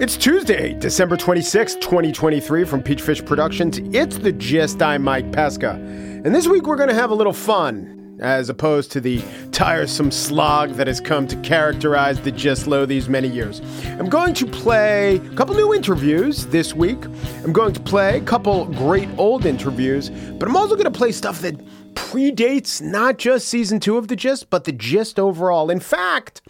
It's Tuesday, December 26, 2023, from Peachfish Productions. It's The Gist. I'm Mike Pesca. And this week we're going to have a little fun, as opposed to the tiresome slog that has come to characterize The Gist lo these many years. I'm going to play a couple new interviews this week. I'm going to play a couple great old interviews, but I'm also going to play stuff that predates not just season 2 of The Gist, but The Gist overall. In fact,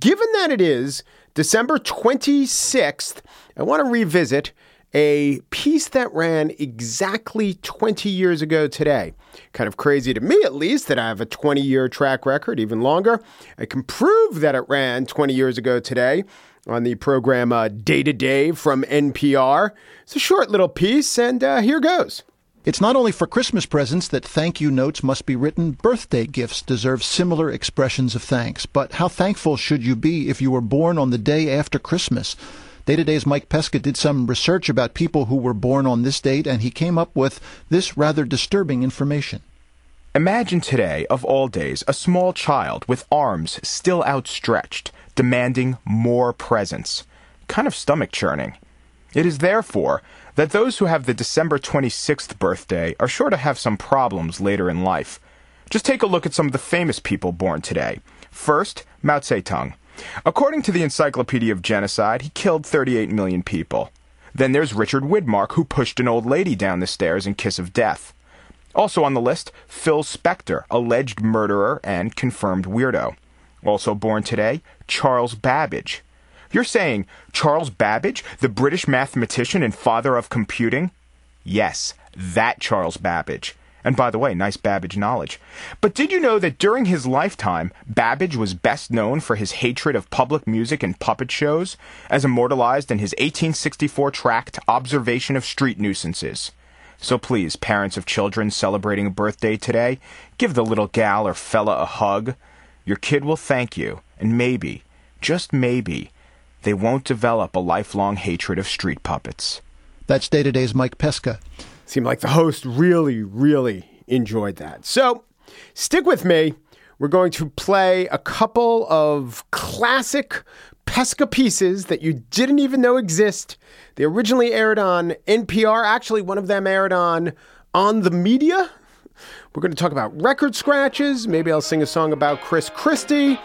given that it is December 26th, I want to revisit a piece that ran exactly 20 years ago today. Kind of crazy to me, at least, that I have a 20-year track record, even longer. I can prove that it ran 20 years ago today on the program Day To Day from NPR. It's a short little piece, and here goes. It's not only for Christmas presents that thank you notes must be written. Birthday gifts deserve similar expressions of thanks. But how thankful should you be if you were born on the day after Christmas? Day to Day's Mike Pesca did some research about people who were born on this date, and he came up with this rather disturbing information. Imagine today, of all days, a small child with arms still outstretched, demanding more presents. Kind of stomach churning. It is therefore that those who have the December 26th birthday are sure to have some problems later in life. Just take a look at some of the famous people born today. First, Mao Tse Tung. According to the Encyclopedia of Genocide, he killed 38 million people. Then there's Richard Widmark, who pushed an old lady down the stairs in Kiss of Death. Also on the list, Phil Spector, alleged murderer and confirmed weirdo. Also born today, Charles Babbage. You're saying Charles Babbage, the British mathematician and father of computing? Yes, that Charles Babbage. And by the way, nice Babbage knowledge. But did you know that during his lifetime, Babbage was best known for his hatred of public music and puppet shows, as immortalized in his 1864 tract, Observation of Street Nuisances? So please, parents of children celebrating a birthday today, give the little gal or fella a hug. Your kid will thank you, and maybe, just maybe, they won't develop a lifelong hatred of street puppets. That's Day to Day's Mike Pesca. Seemed like the host really, really enjoyed that. So stick with me. We're going to play a couple of classic Pesca pieces that you didn't even know exist. They originally aired on NPR. Actually, one of them aired on The Media. We're going to talk about record scratches. Maybe I'll sing a song about Chris Christie.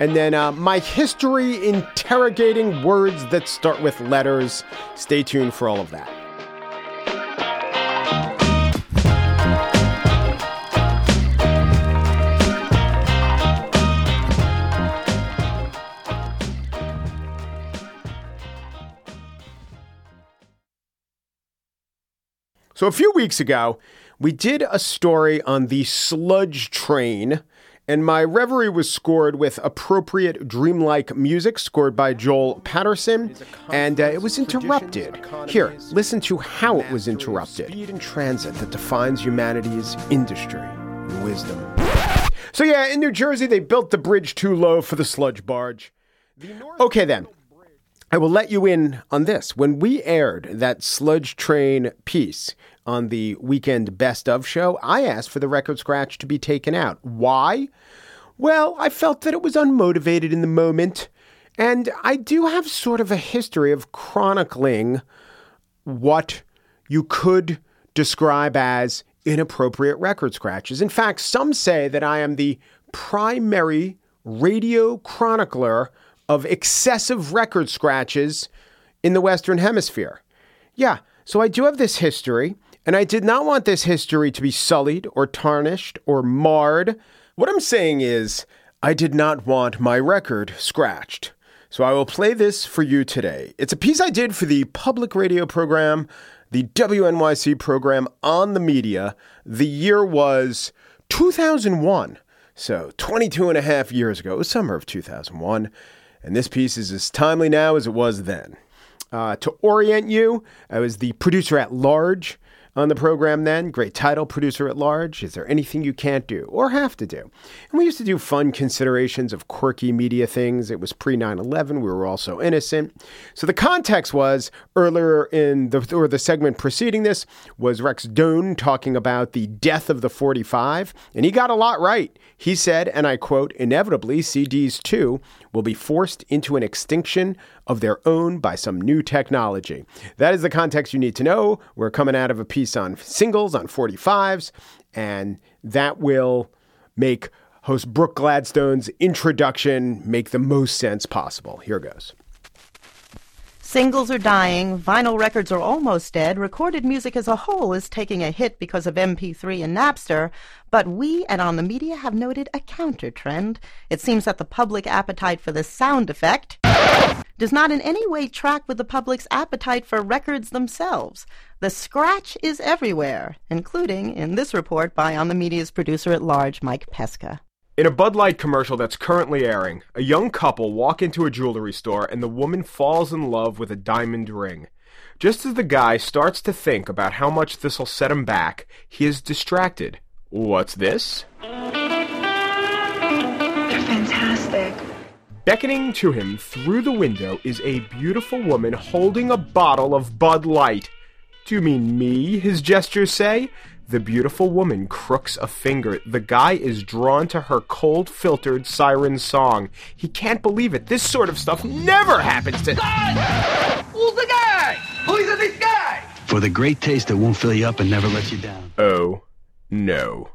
And then my history interrogating words that start with letters. Stay tuned for all of that. So a few weeks ago, we did a story on the sludge train, and my reverie was scored with appropriate dreamlike music scored by Joel Patterson, and it was interrupted. Here, listen to how it was interrupted. Speed and transit that defines humanity's industry and wisdom. So yeah, in New Jersey, they built the bridge too low for the sludge barge. Okay then, I will let you in on this. When we aired that sludge train piece on the weekend best of show, I asked for the record scratch to be taken out. Why? Well, I felt that it was unmotivated in the moment, and I do have sort of a history of chronicling what you could describe as inappropriate record scratches. In fact, some say that I am the primary radio chronicler of excessive record scratches in the Western Hemisphere. Yeah, so I do have this history. And I did not want this history to be sullied or tarnished or marred. What I'm saying is, I did not want my record scratched. So I will play this for you today. It's a piece I did for the public radio program, the WNYC program On The Media. The year was 2001. So 22 and a half years ago, it was summer of 2001. And this piece is as timely now as it was then. To orient you, I was the producer at large On the program then, great title, producer at large, is there anything you can't do or have to do? And we used to do fun considerations of quirky media things. It was pre-9/11. We were all so innocent. So the context was earlier in the segment preceding this was Rex Doan talking about the death of the 45. And he got a lot right. He said, and I quote, inevitably CDs too will be forced into an extinction of their own by some new technology. That is the context you need to know. We're coming out of a piece on singles, on 45s, and that will make host Brooke Gladstone's introduction make the most sense possible. Here goes. Singles are dying, vinyl records are almost dead, recorded music as a whole is taking a hit because of MP3 and Napster, but we at On The Media have noted a counter-trend. It seems that the public appetite for this sound effect does not in any way track with the public's appetite for records themselves. The scratch is everywhere, including in this report by On The Media's producer at large, Mike Pesca. In a Bud Light commercial that's currently airing, a young couple walk into a jewelry store and the woman falls in love with a diamond ring. Just as the guy starts to think about how much this'll set him back, he is distracted. What's this? They're fantastic. Beckoning to him through the window is a beautiful woman holding a bottle of Bud Light. Do you mean me? His gestures say. The beautiful woman crooks a finger. The guy is drawn to her cold-filtered siren song. He can't believe it. This sort of stuff never happens to... God! Who's the guy? Who's this guy? For the great taste that won't fill you up and never let you down. Oh, no.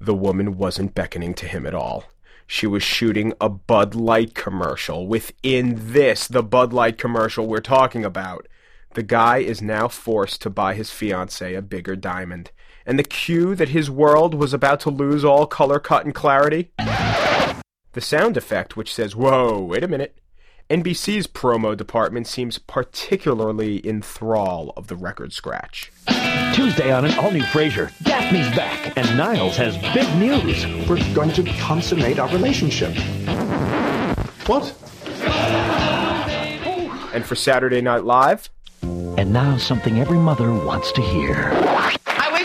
The woman wasn't beckoning to him at all. She was shooting a Bud Light commercial. Within this, the Bud Light commercial we're talking about, the guy is now forced to buy his fiancée a bigger diamond. And the cue that his world was about to lose all color, cut, and clarity? The sound effect, which says, whoa, wait a minute. NBC's promo department seems particularly in thrall of the record scratch. Tuesday on an all-new Frasier, Daphne's back, and Niles has big news. We're going to consummate our relationship. What? And for Saturday Night Live? And now something every mother wants to hear.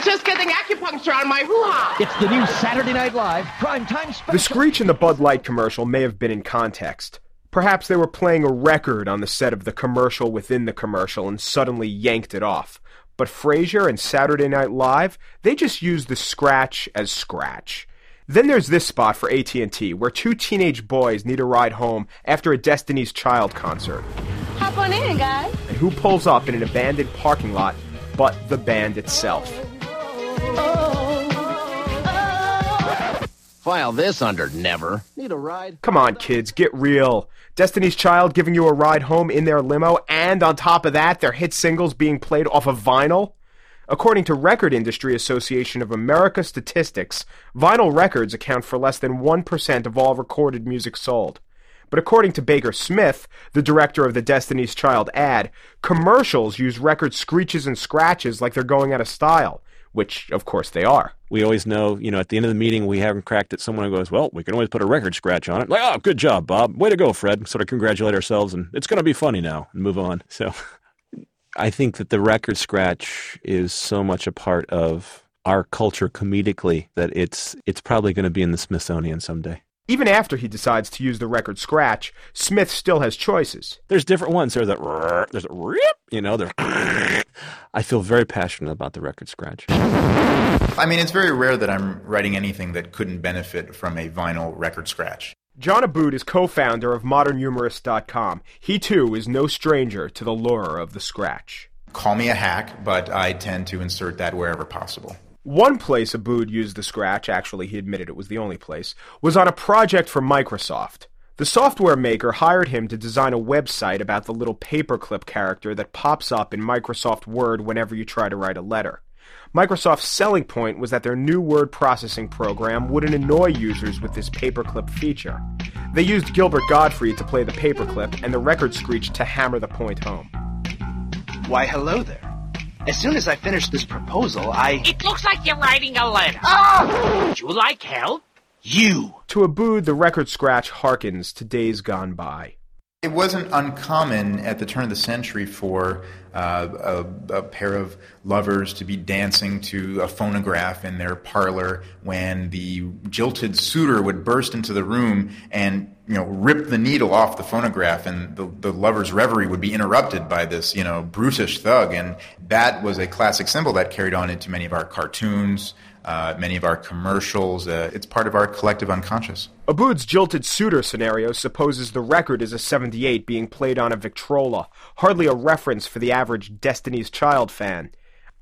Just getting acupuncture on my hoo-ha. It's the new Saturday Night Live primetime special. The screech in the Bud Light commercial may have been in context. Perhaps they were playing a record on the set of the commercial within the commercial and suddenly yanked it off. But Frasier and Saturday Night Live, they just used the scratch as scratch. Then there's this spot for AT&T where two teenage boys need a ride home after a Destiny's Child concert. Hop on in, guys. And who pulls up in an abandoned parking lot but the band itself? File this under never. Need a ride? Come on, kids, get real. Destiny's Child giving you a ride home in their limo, and on top of that, their hit singles being played off of vinyl. According to Record Industry Association of America statistics, vinyl records account for less than 1% of all recorded music sold. But according to Baker Smith, the director of the Destiny's Child ad, commercials use record screeches and scratches like they're going out of style. Which, of course, they are. We always know, at the end of the meeting, we haven't cracked it. Someone goes, well, we can always put a record scratch on it. Like, oh, good job, Bob. Way to go, Fred. Sort of congratulate ourselves, and it's going to be funny now, and move on. So I think that the record scratch is so much a part of our culture comedically that it's probably going to be in the Smithsonian someday. Even after he decides to use the record scratch, Smith still has choices. There's different ones. There's a rip, I feel very passionate about the record scratch. I mean, it's very rare that I'm writing anything that couldn't benefit from a vinyl record scratch. John Aboud is co-founder of ModernHumorist.com. He, too, is no stranger to the lure of the scratch. Call me a hack, but I tend to insert that wherever possible. One place Aboud used the scratch, actually he admitted it was the only place, was on a project for Microsoft. The software maker hired him to design a website about the little paperclip character that pops up in Microsoft Word whenever you try to write a letter. Microsoft's selling point was that their new word processing program wouldn't annoy users with this paperclip feature. They used Gilbert Gottfried to play the paperclip and the record screech to hammer the point home. Why, hello there. As soon as I finish this proposal, It looks like you're writing a letter. Oh! Would you like help? You! To Aboud, the record scratch harkens to days gone by. It wasn't uncommon at the turn of the century for a pair of lovers to be dancing to a phonograph in their parlor when the jilted suitor would burst into the room and, you know, rip the needle off the phonograph, and the lover's reverie would be interrupted by this, you know, brutish thug. And that was a classic symbol that carried on into many of our cartoons, many of our commercials. It's part of our collective unconscious. Aboud's jilted suitor scenario supposes the record is a 78 being played on a Victrola, hardly a reference for the average Destiny's Child fan.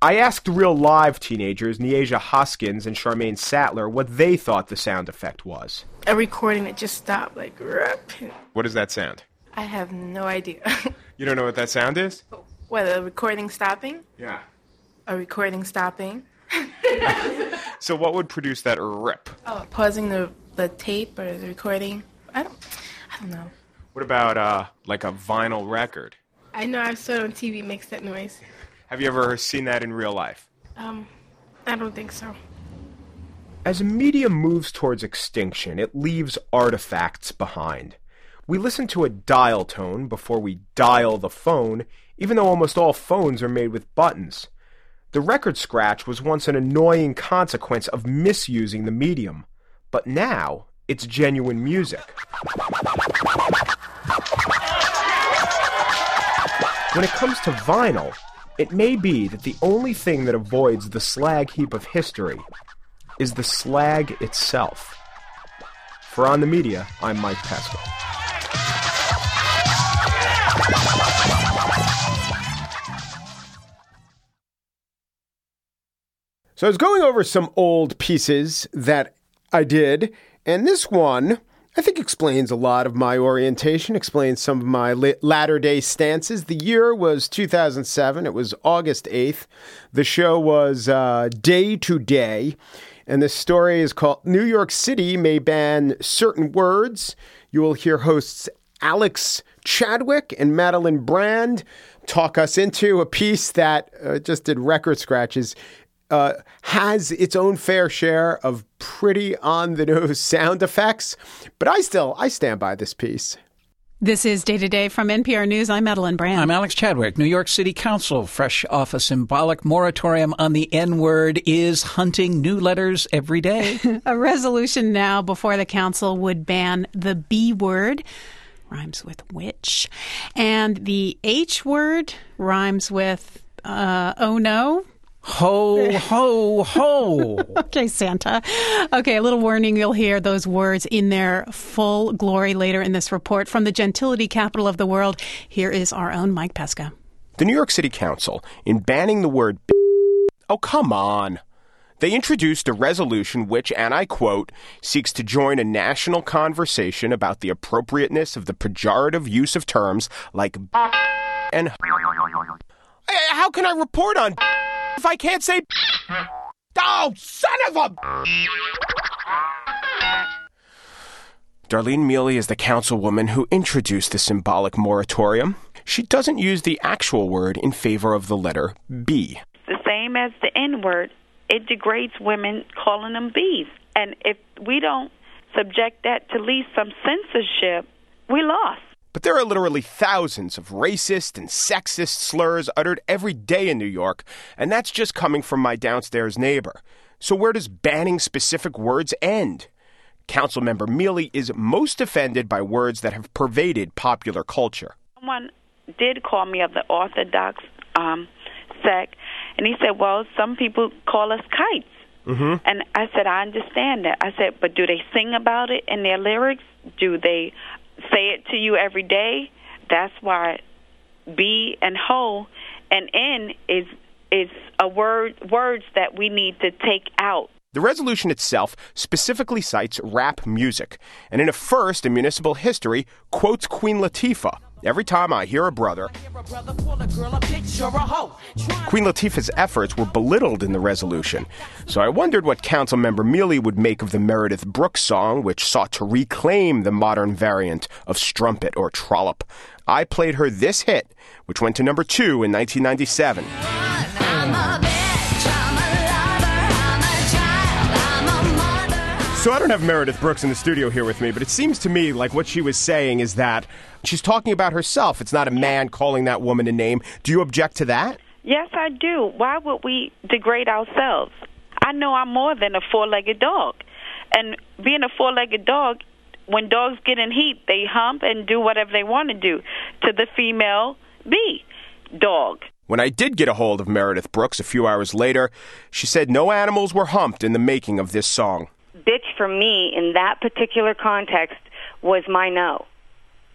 I asked real live teenagers, Niaja Hoskins and Charmaine Sattler, what they thought the sound effect was. A recording that just stopped, like, rip. What is that sound? I have no idea. You don't know what that sound is? What, a recording stopping? Yeah. A recording stopping. So what would produce that rip? Oh, pausing the tape or the recording. I don't know. What about like a vinyl record? I know, I've saw it on TV makes that noise. Have you ever seen that in real life? I don't think so. As a medium moves towards extinction, it leaves artifacts behind. We listen to a dial tone before we dial the phone, even though almost all phones are made with buttons. The record scratch was once an annoying consequence of misusing the medium, but now it's genuine music. When it comes to vinyl, it may be that the only thing that avoids the slag heap of history is the slag itself. For On The Media, I'm Mike Pesca. So I was going over some old pieces that I did, and this one, I think, explains a lot of my orientation, explains some of my latter-day stances. The year was 2007. It was August 8th. The show was Day To Day, and the story is called New York City May Ban Certain Words. You will hear hosts Alex Chadwick and Madeline Brand talk us into a piece that just did record scratches. Has its own fair share of pretty on-the-nose sound effects, but I stand by this piece. This is Day to Day from NPR News. I'm Madeline Brand. I'm Alex Chadwick. New York City Council, fresh off a symbolic moratorium on the N-word, is hunting new letters every day. A resolution now before the council would ban the B-word, rhymes with witch, and the H-word rhymes with oh no. Ho, ho, ho. Okay, Santa. Okay, a little warning. You'll hear those words in their full glory later in this report. From the gentility capital of the world, here is our own Mike Pesca. The New York City Council, in banning the word oh, come on. They introduced a resolution which, and I quote, seeks to join a national conversation about the appropriateness of the pejorative use of terms like and how can I report on if I can't say oh, son of a... Darlene Mealy is the councilwoman who introduced the symbolic moratorium. She doesn't use the actual word in favor of the letter B. The same as the N-word, it degrades women calling them Bs. And if we don't subject that to at least some censorship, we lost. But there are literally thousands of racist and sexist slurs uttered every day in New York, and that's just coming from my downstairs neighbor. So where does banning specific words end? Councilmember Mealy is most offended by words that have pervaded popular culture. Someone did call me of the Orthodox sect, and he said, well, some people call us kites. Mm-hmm. And I said, I understand that. I said, but do they sing about it in their lyrics? Do they say it to you every day? That's why B and ho and N is a words that we need to take out. The resolution itself specifically cites rap music, and in a first in municipal history, quotes Queen Latifah. Every time I hear a brother, Queen Latifah's efforts were belittled in the resolution. So I wondered what Councilmember Mealy would make of the Meredith Brooks song, which sought to reclaim the modern variant of strumpet or trollop. I played her this hit, which went to number 2 in 1997. So I don't have Meredith Brooks in the studio here with me, but it seems to me like what she was saying is that she's talking about herself. It's not a man calling that woman a name. Do you object to that? Yes, I do. Why would we degrade ourselves? I know I'm more than a four-legged dog. And being a four-legged dog, when dogs get in heat, they hump and do whatever they want to do to the female bee dog. When I did get a hold of Meredith Brooks a few hours later, she said no animals were humped in the making of this song. Bitch, for me, in that particular context, was my no.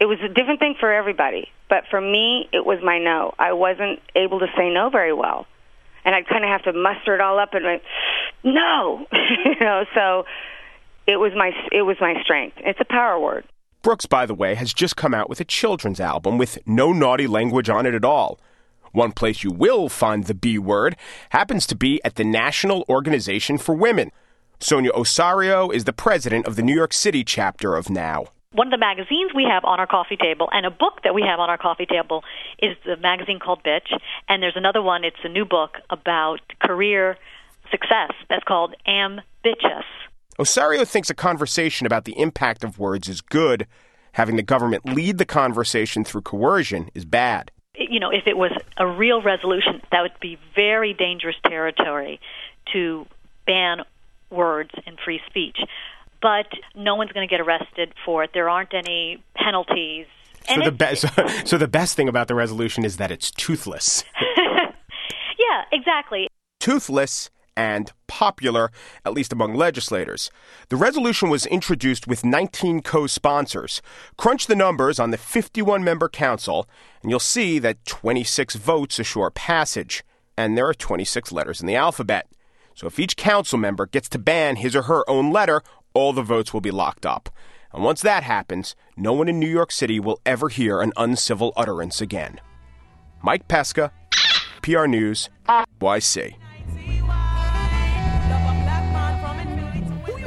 It was a different thing for everybody, but for me, it was my no. I wasn't able to say no very well, and I'd kind of have to muster it all up and like, no, you know. So it was my strength. It's a power word. Brooks, by the way, has just come out with a children's album with no naughty language on it at all. One place you will find the B word happens to be at the National Organization for Women. Sonia Osario is the president of the New York City chapter of NOW. One of the magazines we have on our coffee table and a book that we have on our coffee table is the magazine called Bitch. And there's another one, it's a new book about career success that's called Am Bitches. Osario thinks a conversation about the impact of words is good. Having the government lead the conversation through coercion is bad. You know, if it was a real resolution, that would be very dangerous territory to ban words in free speech. But no one's going to get arrested for it. There aren't any penalties. And so the best thing about the resolution is that it's toothless. Yeah, exactly. Toothless and popular, at least among legislators. The resolution was introduced with 19 co-sponsors. Crunch the numbers on the 51-member council, and you'll see that 26 votes assure passage. And there are 26 letters in the alphabet. So if each council member gets to ban his or her own letter, all the votes will be locked up. And once that happens, no one in New York City will ever hear an uncivil utterance again. Mike Pesca, PR News, NYC.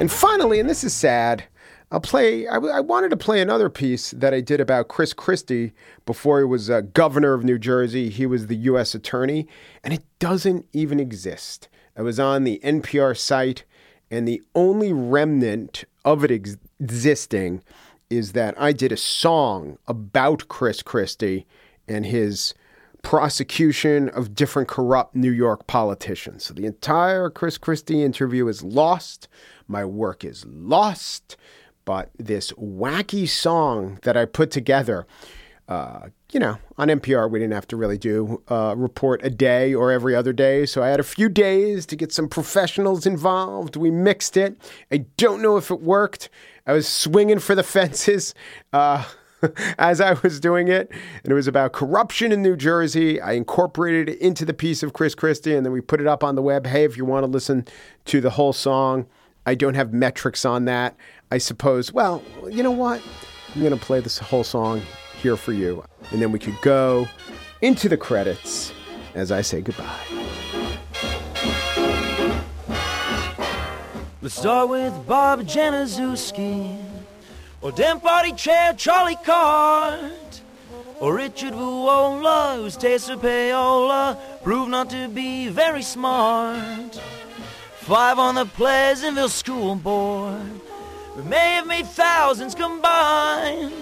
And finally, and this is sad, I wanted to play another piece that I did about Chris Christie before he was governor of New Jersey. He was the U.S. attorney, and it doesn't even exist. It was on the NPR site, and the only remnant of it existing is that I did a song about Chris Christie and his prosecution of different corrupt New York politicians. So the entire Chris Christie interview is lost. My work is lost. But this wacky song that I put together, on NPR, we didn't have to really do report a day or every other day. So I had a few days to get some professionals involved. We mixed it. I don't know if it worked. I was swinging for the fences as I was doing it. And it was about corruption in New Jersey. I incorporated it into the piece of Chris Christie, and then we put it up on the web. Hey, if you want to listen to the whole song, I don't have metrics on that, I suppose. Well, you know what? I'm going to play this whole song here for you. And then we could go into the credits as I say goodbye. Let's start with Bob Janiszewski, or Dem Party Chair Charlie Cart, or Richard Vuola, whose taste of payola proved not to be very smart. 5 on the Pleasantville school board, we may have made thousands combined.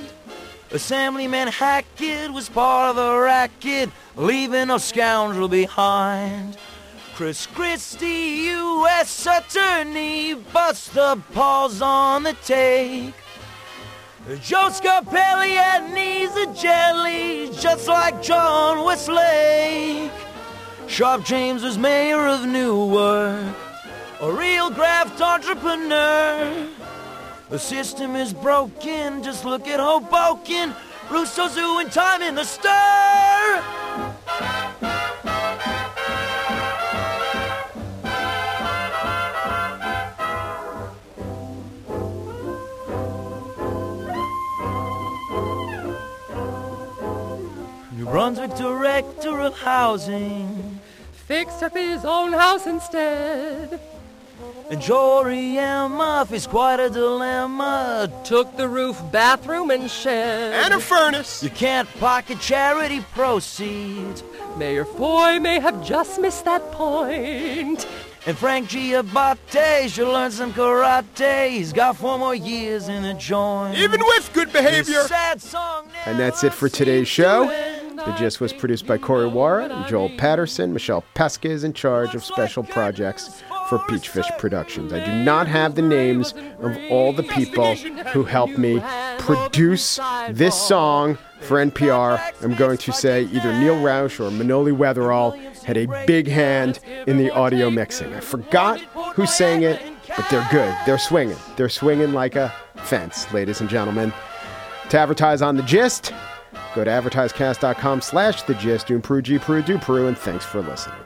Assemblyman Hackett was part of the racket, leaving a scoundrel behind. Chris Christie, U.S. attorney, bust the paws on the take. Joe Scarpelli had knees of jelly, just like John Westlake. Sharp James was mayor of Newark, a real graft entrepreneur. The system is broken, just look at Hoboken, Russo's Zoo and Time in the Stir. New Brunswick Director of Housing fixed up his own house instead. And Joe Riemoff is quite a dilemma, took the roof, bathroom, and shed. And a furnace. You can't pocket charity proceeds. Mayor Foy may have just missed that point. And Frank Giabate should learn some karate. He's got 4 more years in the joint. Even with good behavior. Sad song. And that's it for today's show. The Gist was produced by Corey Warren and Joel Patterson. Michelle Pesca is in charge of special projects for Peachfish Productions. I do not have the names of all the people who helped me produce this song for NPR. I'm going to say either Neil Rausch or Manoli Weatherall had a big hand in the audio mixing. I forgot who sang it, but they're good. They're swinging. They're swinging like a fence, ladies and gentlemen. To advertise on The Gist, go to advertisecast.com/thegist. Doom Peru, G Peru, do Peru, and thanks for listening.